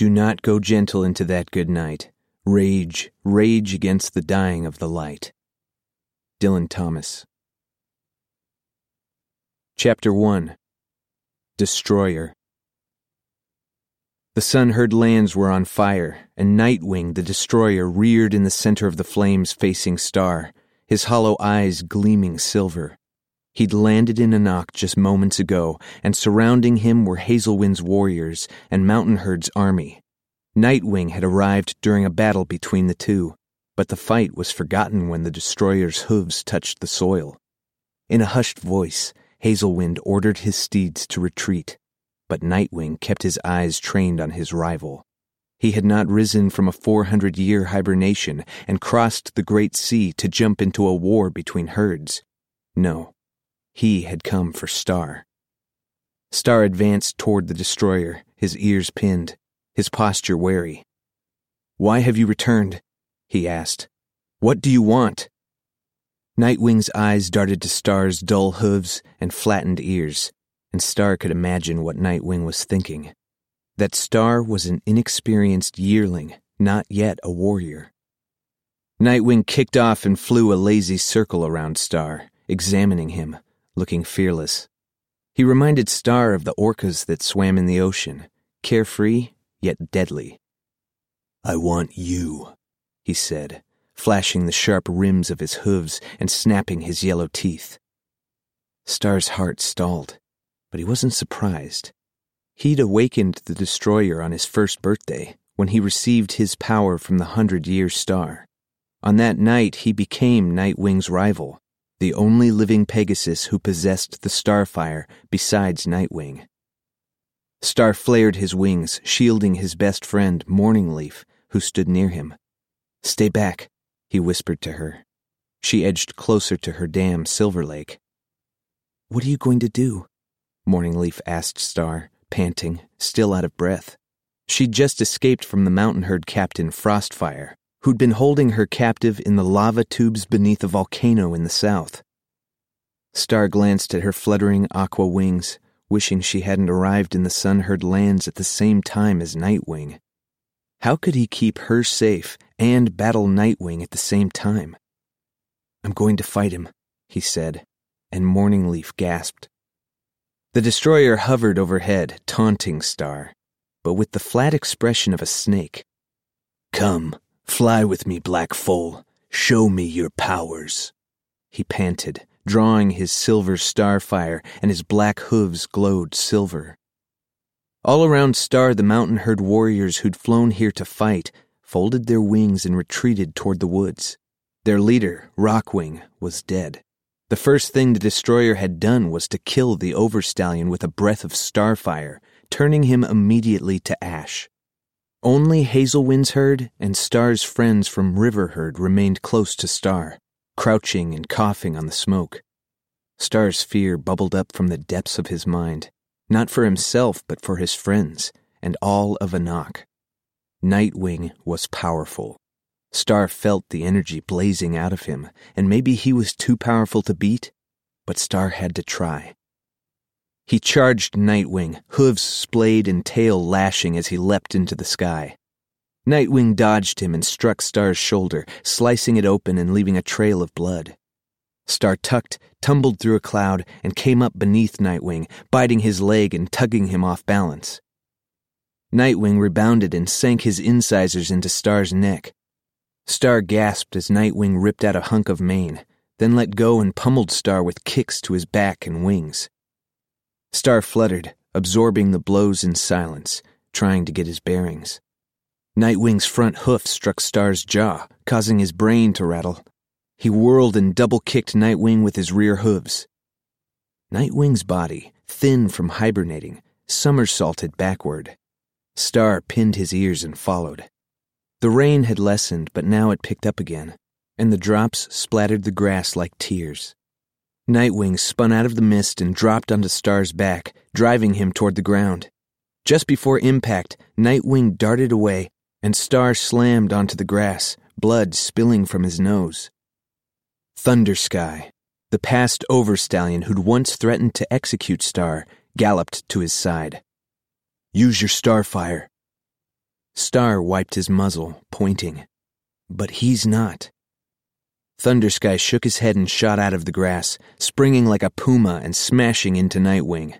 Do not go gentle into that good night. Rage, rage against the dying of the light. Dylan Thomas. Chapter 1. Destroyer. The sun-herd lands were on fire, and Nightwing, the destroyer, reared in the center of the flames facing Star, his hollow eyes gleaming silver. He'd landed in Anok just moments ago, and surrounding him were Hazelwind's warriors and Mountain Herd's army. Nightwing had arrived during a battle between the two, but the fight was forgotten when the destroyer's hooves touched the soil. In a hushed voice, Hazelwind ordered his steeds to retreat, but Nightwing kept his eyes trained on his rival. He had not risen from a 400-year hibernation and crossed the great sea to jump into a war between herds. No, he had come for Star. Star advanced toward the destroyer, his ears pinned, his posture wary. "Why have you returned?" he asked. "What do you want?" Nightwing's eyes darted to Star's dull hooves and flattened ears, and Star could imagine what Nightwing was thinking. That Star was an inexperienced yearling, not yet a warrior. Nightwing kicked off and flew a lazy circle around Star, examining him, looking fearless. He reminded Star of the orcas that swam in the ocean, carefree yet deadly. "I want you," he said, flashing the sharp rims of his hooves and snapping his yellow teeth. Star's heart stalled, but he wasn't surprised. He'd awakened the destroyer on his first birthday, when he received his power from the 100-year Star. On that night, he became Nightwing's rival, the only living Pegasus who possessed the Starfire besides Nightwing. Star flared his wings, shielding his best friend, Morningleaf, who stood near him. "Stay back," he whispered to her. She edged closer to her dam, Silver Lake. "What are you going to do?" Morningleaf asked Star, panting, still out of breath. She'd just escaped from the Mountain Herd captain, Frostfire, who'd been holding her captive in the lava tubes beneath a volcano in the south. Star glanced at her fluttering aqua wings, wishing she hadn't arrived in the sun-herd lands at the same time as Nightwing. How could he keep her safe and battle Nightwing at the same time? "I'm going to fight him," he said, and Morningleaf gasped. The destroyer hovered overhead, taunting Star, but with the flat expression of a snake. "Come, fly with me, Black Foal. Show me your powers," he panted, drawing his silver Starfire, and his black hooves glowed silver. All around Star, the Mountain Herd warriors who'd flown here to fight folded their wings and retreated toward the woods. Their leader, Rockwing, was dead. The first thing the destroyer had done was to kill the overstallion with a breath of Starfire, turning him immediately to ash. Only Hazelwind's herd and Star's friends from Riverherd remained close to Star, crouching and coughing on the smoke. Star's fear bubbled up from the depths of his mind, not for himself but for his friends, and all of Anok. Nightwing was powerful. Star felt the energy blazing out of him, and maybe he was too powerful to beat, but Star had to try. He charged Nightwing, hooves splayed and tail lashing as he leapt into the sky. Nightwing dodged him and struck Star's shoulder, slicing it open and leaving a trail of blood. Star tucked, tumbled through a cloud, and came up beneath Nightwing, biting his leg and tugging him off balance. Nightwing rebounded and sank his incisors into Star's neck. Star gasped as Nightwing ripped out a hunk of mane, then let go and pummeled Star with kicks to his back and wings. Star fluttered, absorbing the blows in silence, trying to get his bearings. Nightwing's front hoof struck Star's jaw, causing his brain to rattle. He whirled and double-kicked Nightwing with his rear hooves. Nightwing's body, thin from hibernating, somersaulted backward. Star pinned his ears and followed. The rain had lessened, but now it picked up again, and the drops splattered the grass like tears. Nightwing spun out of the mist and dropped onto Star's back, driving him toward the ground. Just before impact, Nightwing darted away, and Star slammed onto the grass, blood spilling from his nose. Thundersky, the past overstallion who'd once threatened to execute Star, galloped to his side. "Use your Starfire." Star wiped his muzzle, pointing. But he's not. Thundersky shook his head and shot out of the grass, springing like a puma and smashing into Nightwing.